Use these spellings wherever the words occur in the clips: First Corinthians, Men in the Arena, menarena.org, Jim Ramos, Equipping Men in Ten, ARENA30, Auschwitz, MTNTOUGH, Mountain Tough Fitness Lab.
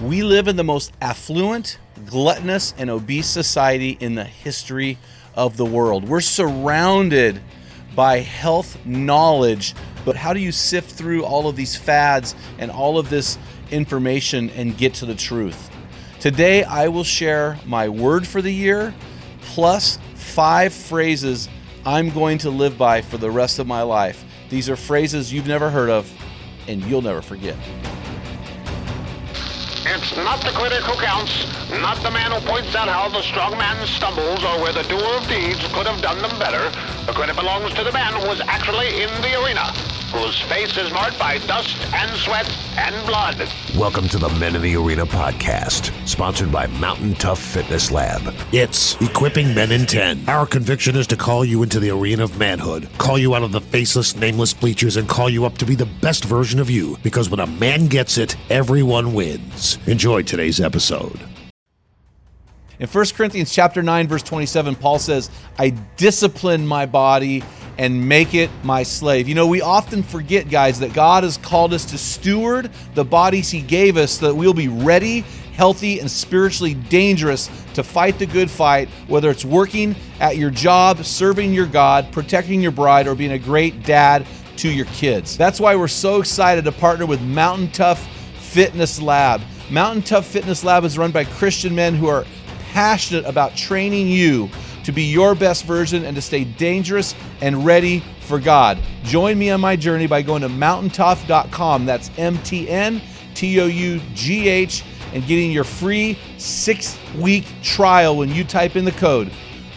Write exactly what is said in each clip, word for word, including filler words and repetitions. We live in the most affluent, gluttonous, and obese society in the history of the world. We're surrounded by health knowledge, but how do you sift through all of these fads and all of this information and get to the truth? Today, I will share my word for the year, plus five phrases I'm going to live by for the rest of my life. These are phrases you've never heard of, and you'll never forget. It's not the critic who counts, not the man who points out how the strong man stumbles or where the doer of deeds could have done them better. The credit belongs to the man who was actually in the arena, whose face is marked by dust and sweat and blood. Welcome to the Men in the Arena podcast, sponsored by Mountain Tough Fitness Lab. It's Equipping Men in Ten. Our conviction is to call you into the arena of manhood, call you out of the faceless, nameless bleachers, and call you up to be the best version of you, because when a man gets it, everyone wins. Enjoy today's episode. In First Corinthians chapter nine, verse twenty-seven, Paul says, I discipline my body and make it my slave. You know, we often forget, guys, that God has called us to steward the bodies he gave us so that we'll be ready, healthy, and spiritually dangerous to fight the good fight, whether it's working at your job, serving your God, protecting your bride, or being a great dad to your kids. That's why we're so excited to partner with Mountain Tough Fitness Lab. Mountain Tough Fitness Lab is run by Christian men who are passionate about training you to be your best version and to stay dangerous and ready for God. Join me on my journey by going to mountain tough dot com. That's M T N T O U G H, and getting your free six-week trial when you type in the code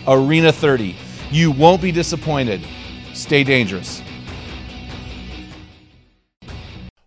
arena thirty. You won't be disappointed. Stay dangerous.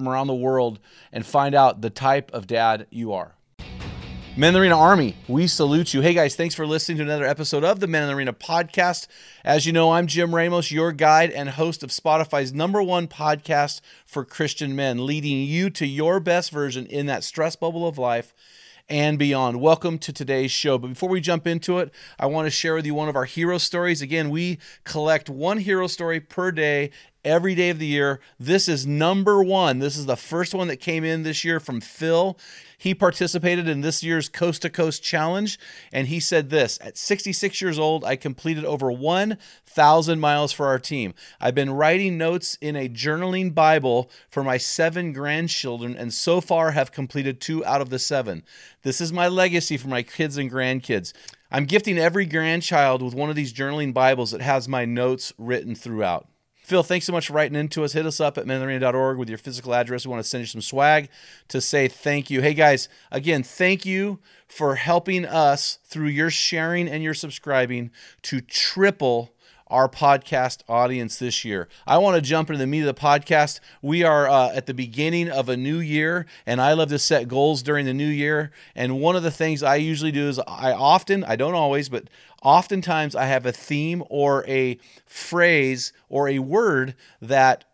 around the world and find out the type of dad you are. Men in the Arena Army, we salute you. Hey guys, thanks for listening to another episode of the Men in the Arena podcast. As you know, I'm Jim Ramos, your guide and host of Spotify's number one podcast for Christian men, leading you to your best version in that stress bubble of life and beyond. Welcome to today's show. But before we jump into it, I want to share with you one of our hero stories. Again, we collect one hero story per day, every day of the year. This is number one. This is the first one that came in this year from Phil. He participated in this year's Coast to Coast Challenge, and he said this: at sixty-six years old, I completed over one thousand miles for our team. I've been writing notes in a journaling Bible for my seven grandchildren, and so far have completed two out of the seven. This is my legacy for my kids and grandkids. I'm gifting every grandchild with one of these journaling Bibles that has my notes written throughout. Phil, thanks so much for writing into us. Hit us up at men arena dot org with your physical address. We want to send you some swag to say thank you. Hey, guys, again, thank you for helping us through your sharing and your subscribing to triple our podcast audience this year. I want to jump into the meat of the podcast. We are uh, at the beginning of a new year, and I love to set goals during the new year. And one of the things I usually do is I often, I don't always, but oftentimes I have a theme or a phrase or a word that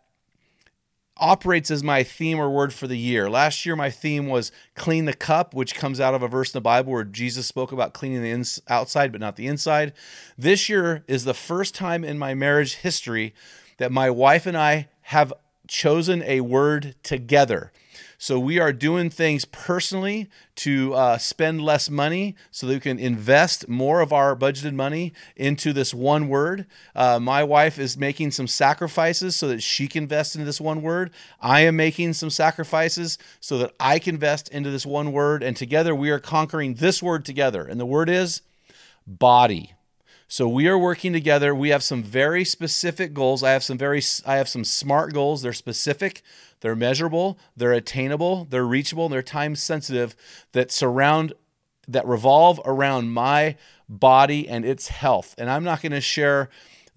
operates as my theme or word for the year. Last year, my theme was clean the cup, which comes out of a verse in the Bible where Jesus spoke about cleaning the ins- outside, but not the inside. This year is the first time in my marriage history that my wife and I have chosen a word together. So we are doing things personally to uh, spend less money so that we can invest more of our budgeted money into this one word. Uh, my wife is making some sacrifices so that she can invest into this one word. I am making some sacrifices so that I can invest into this one word. And together we are conquering this word together. And the word is body. So we are working together. We have some very specific goals. I have some very, I have some smart goals. They're specific, they're measurable, they're attainable, they're reachable, and they're time sensitive that surround, that revolve around my body and its health. And I'm not going to share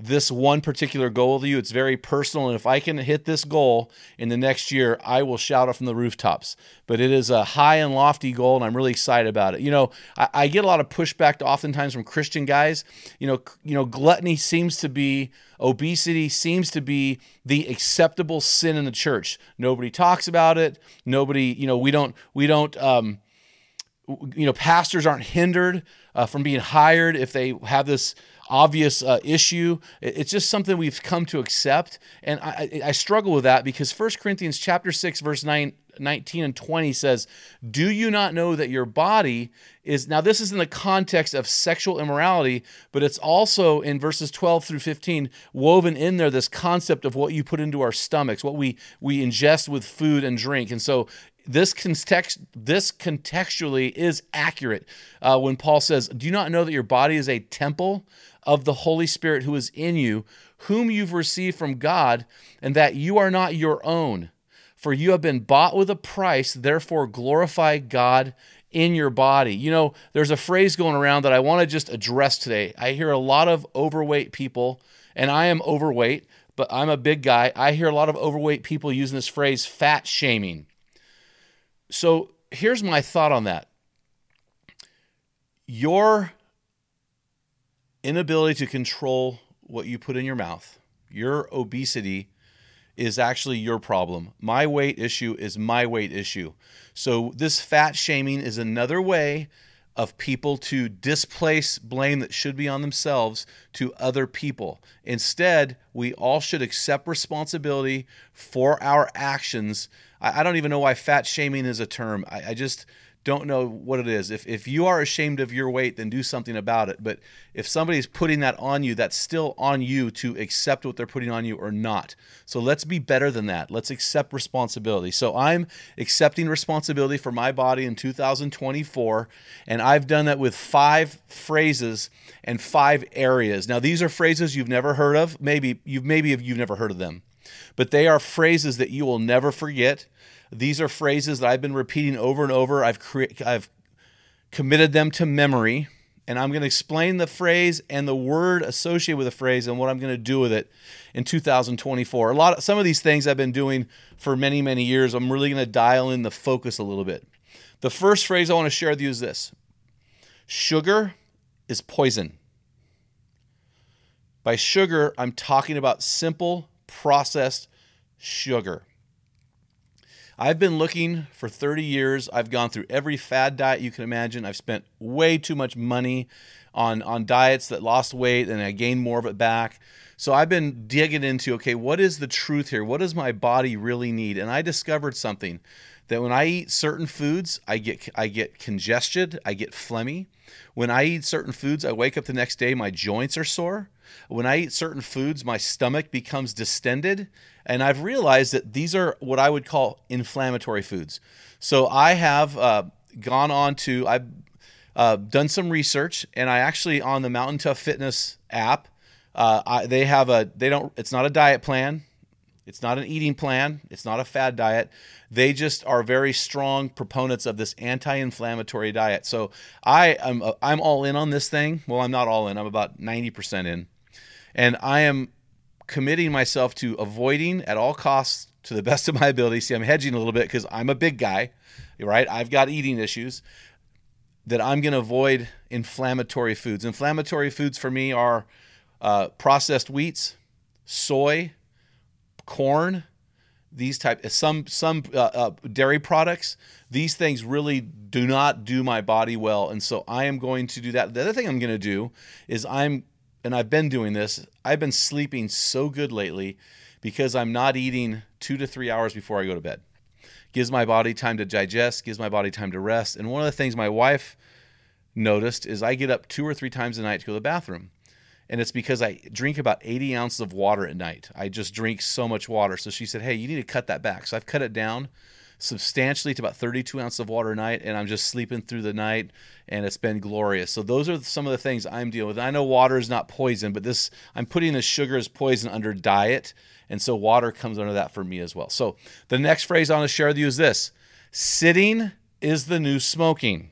this one particular goal to you. It's very personal. And if I can hit this goal in the next year, I will shout it from the rooftops. But it is a high and lofty goal, and I'm really excited about it. You know, I, I get a lot of pushback oftentimes from Christian guys. You know, you know, gluttony seems to be, obesity seems to be the acceptable sin in the church. Nobody talks about it. Nobody, you know, we don't, we don't, um, you know, pastors aren't hindered uh, from being hired if they have this obvious uh, issue. It's just something we've come to accept. And I, I struggle with that because First Corinthians chapter six, verse nine, nineteen and twenty says, do you not know that your body is, now this is in the context of sexual immorality, but it's also in verses twelve through fifteen, woven in there this concept of what you put into our stomachs, what we, we ingest with food and drink. And so This context, this contextually is accurate uh, when Paul says, do you not know that your body is a temple of the Holy Spirit who is in you, whom you've received from God, and that you are not your own? For you have been bought with a price, therefore glorify God in your body. You know, there's a phrase going around that I want to just address today. I hear a lot of overweight people, and I am overweight, but I'm a big guy. I hear a lot of overweight people using this phrase, fat shaming. So here's my thought on that. Your inability to control what you put in your mouth, your obesity is actually your problem. My weight issue is my weight issue. So this fat shaming is another way of people to displace blame that should be on themselves to other people. Instead, we all should accept responsibility for our actions. I don't even know why fat shaming is a term. I, I just don't know what it is. If if you are ashamed of your weight, then do something about it. But if somebody's putting that on you, that's still on you to accept what they're putting on you or not. So let's be better than that. Let's accept responsibility. So I'm accepting responsibility for my body in two thousand twenty-four, and I've done that with five phrases and five areas. Now, these are phrases you've never heard of. Maybe you've, maybe you've never heard of them. But they are phrases that you will never forget. These are phrases that I've been repeating over and over. I've cre- I've committed them to memory, and I'm going to explain the phrase and the word associated with the phrase and what I'm going to do with it in two thousand twenty-four. A lot of, some of these things I've been doing for many, many years. I'm really going to dial in the focus a little bit. The first phrase I want to share with you is this. Sugar is poison. By sugar, I'm talking about simple processed sugar. I've been looking for thirty years. I've gone through every fad diet you can imagine. I've spent way too much money on, on diets that lost weight and I gained more of it back. So I've been digging into, okay, what is the truth here? What does my body really need? And I discovered something, that when I eat certain foods, I get I get congested, I get phlegmy. When I eat certain foods, I wake up the next day, my joints are sore. When I eat certain foods, my stomach becomes distended. And I've realized that these are what I would call inflammatory foods. So I have uh, gone on to, I've uh, done some research, and I actually, on the Mountain Tough Fitness app, uh, I, they have a, they don't, it's not a diet plan. It's not an eating plan. It's not a fad diet. They just are very strong proponents of this anti-inflammatory diet. So I am, I'm all in on this thing. Well, I'm not all in. I'm about ninety percent in. And I am committing myself to avoiding at all costs, to the best of my ability. See, I'm hedging a little bit because I'm a big guy, right? I've got eating issues, that I'm going to avoid inflammatory foods. Inflammatory foods for me are uh, processed wheats, soy, corn, these type, some some uh, uh, dairy products. These things really do not do my body well, and so I am going to do that. The other thing I'm going to do is I'm, and I've been doing this, I've been sleeping so good lately because I'm not eating two to three hours before I go to bed. Gives my body time to digest, gives my body time to rest. And one of the things my wife noticed is I get up two or three times a night to go to the bathroom. And it's because I drink about eighty ounces of water at night. I just drink so much water. So she said, hey, you need to cut that back. So I've cut it down substantially to about thirty-two ounces of water a night, and I'm just sleeping through the night, and it's been glorious. So those are some of the things I'm dealing with. I know water is not poison, but this, I'm putting the sugar as poison under diet, and so water comes under that for me as well. So the next phrase I want to share with you is this. Sitting is the new smoking.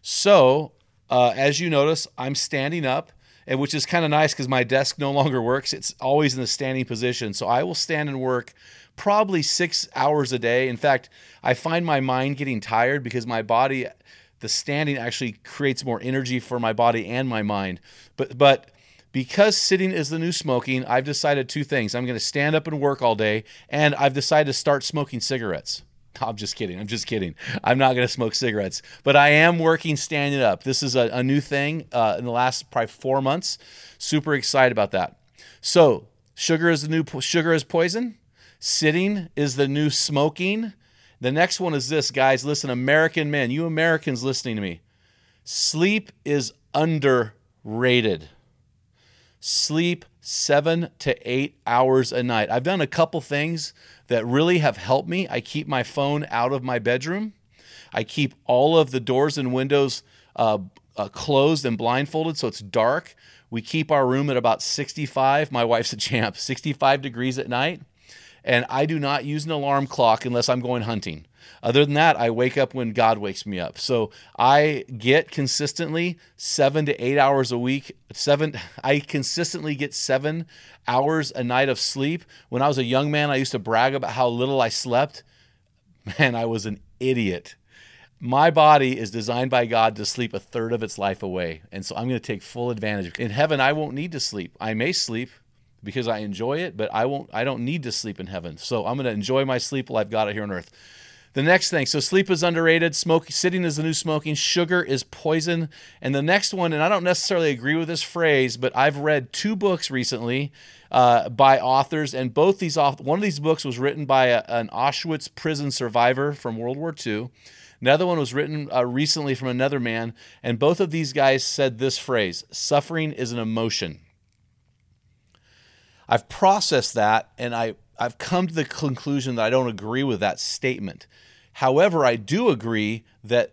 So Uh, as you notice, I'm standing up, and which is kind of nice because my desk no longer works. It's always in the standing position. So I will stand and work probably six hours a day. In fact, I find my mind getting tired because my body, the standing actually creates more energy for my body and my mind. But but because sitting is the new smoking, I've decided two things. I'm going to stand up and work all day, and I've decided to start smoking cigarettes. I'm just kidding. I'm just kidding. I'm not going to smoke cigarettes, but I am working standing up. This is a, a new thing uh, in the last probably four months. Super excited about that. So sugar is the new po- sugar is poison. Sitting is the new smoking. The next one is this, guys. Listen, American men, you Americans listening to me. Sleep is underrated. Sleep seven to eight hours a night. I've done a couple things that really have helped me. I keep my phone out of my bedroom. I keep all of the doors and windows uh, uh, closed and blindfolded so it's dark. We keep our room at about sixty-five. My wife's a champ, sixty-five degrees at night. And I do not use an alarm clock unless I'm going hunting. Other than that, I wake up when God wakes me up. So I get consistently seven to eight hours a week. Seven, I consistently get seven hours a night of sleep. When I was a young man, I used to brag about how little I slept. Man, I was an idiot. My body is designed by God to sleep a third of its life away. And so I'm going to take full advantage. In heaven, I won't need to sleep. I may sleep because I enjoy it, but I won't. I don't need to sleep in heaven. So I'm going to enjoy my sleep while I've got it here on earth. The next thing, so sleep is underrated, smoke, sitting is the new smoking, sugar is poison. And the next one, and I don't necessarily agree with this phrase, but I've read two books recently uh, by authors, and both these one of these books was written by a, an Auschwitz prison survivor from World War Two. Another one was written uh, recently from another man, and both of these guys said this phrase: suffering is an emotion. I've processed that, and I I've come to the conclusion that I don't agree with that statement. However, I do agree that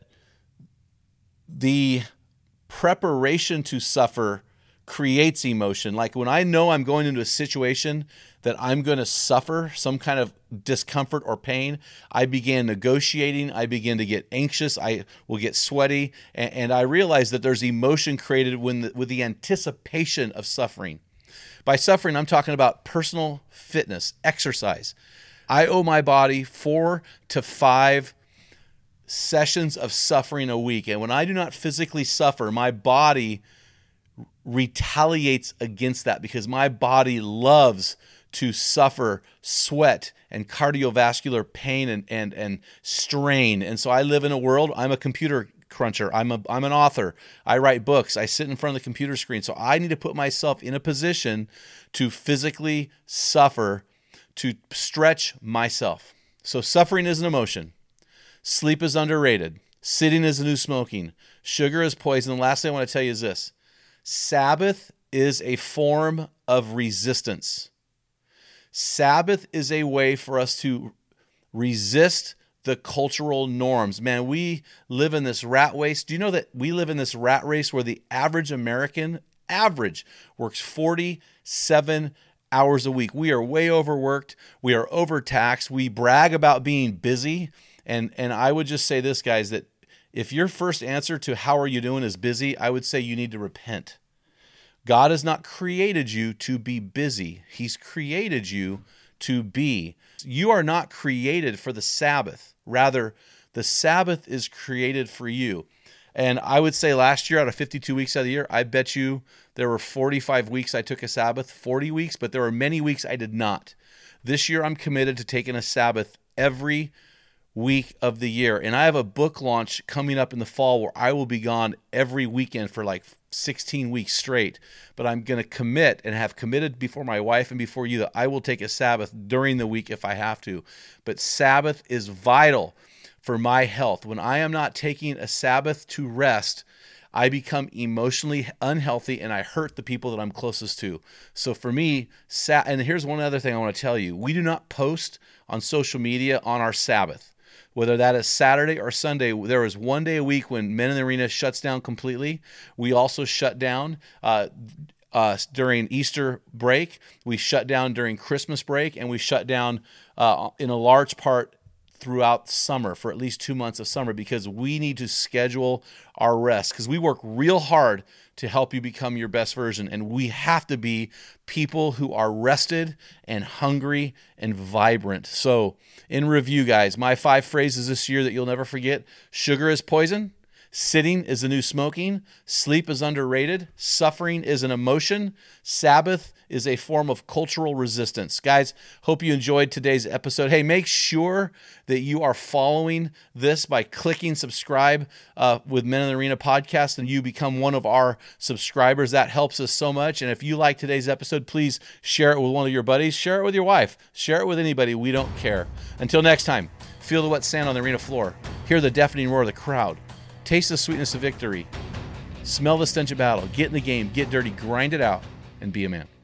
the preparation to suffer creates emotion. Like when I know I'm going into a situation that I'm going to suffer some kind of discomfort or pain, I begin negotiating, I begin to get anxious, I will get sweaty, and, and I realize that there's emotion created when the, with the anticipation of suffering. By suffering, I'm talking about personal fitness, exercise. I owe my body four to five sessions of suffering a week. And when I do not physically suffer, my body retaliates against that because my body loves to suffer sweat and cardiovascular pain and, and, and strain. And so I live in a world, I'm a computer cruncher. I'm a, I'm an author. I write books. I sit in front of the computer screen. So I need to put myself in a position to physically suffer, to stretch myself. So suffering is an emotion. Sleep is underrated. Sitting is the new smoking. Sugar is poison. The last thing I want to tell you is this. Sabbath is a form of resistance. Sabbath is a way for us to resist the cultural norms. Man, we live in this rat race. Do you know that we live in this rat race where the average American, average, works forty-seven hours a week? We are way overworked. We are overtaxed. We brag about being busy. And, and I would just say this, guys, that if your first answer to how are you doing is busy, I would say you need to repent. God has not created you to be busy. He's created you to be. You are not created for the Sabbath. Rather, the Sabbath is created for you. And I would say last year, out of fifty-two weeks out of the year, I bet you there were forty-five weeks I took a Sabbath, forty weeks, but there were many weeks I did not. This year, I'm committed to taking a Sabbath every week of the year. And I have a book launch coming up in the fall where I will be gone every weekend for like sixteen weeks straight, but I'm going to commit and have committed before my wife and before you that I will take a Sabbath during the week if I have to. But Sabbath is vital for my health. When I am not taking a Sabbath to rest, I become emotionally unhealthy and I hurt the people that I'm closest to. So for me, and here's one other thing I want to tell you. We do not post on social media on our Sabbath. Whether that is Saturday or Sunday, there is one day a week when Men in the Arena shuts down completely. We also shut down uh, uh, during Easter break. We shut down during Christmas break, and we shut down uh, in a large part throughout summer, for at least two months of summer, because we need to schedule our rest, because we work real hard to help you become your best version, and we have to be people who are rested and hungry and vibrant. So in review, guys, my five phrases this year that you'll never forget: sugar is poison, sitting is the new smoking, sleep is underrated, suffering is an emotion, Sabbath is a form of cultural resistance. Guys, hope you enjoyed today's episode. Hey, make sure that you are following this by clicking subscribe uh, with Men in the Arena podcast, and you become one of our subscribers. That helps us so much. And if you like today's episode, please share it with one of your buddies, share it with your wife, share it with anybody. We don't care. Until next time, feel the wet sand on the arena floor, hear the deafening roar of the crowd, taste the sweetness of victory, smell the stench of battle, get in the game, get dirty, grind it out, and be a man.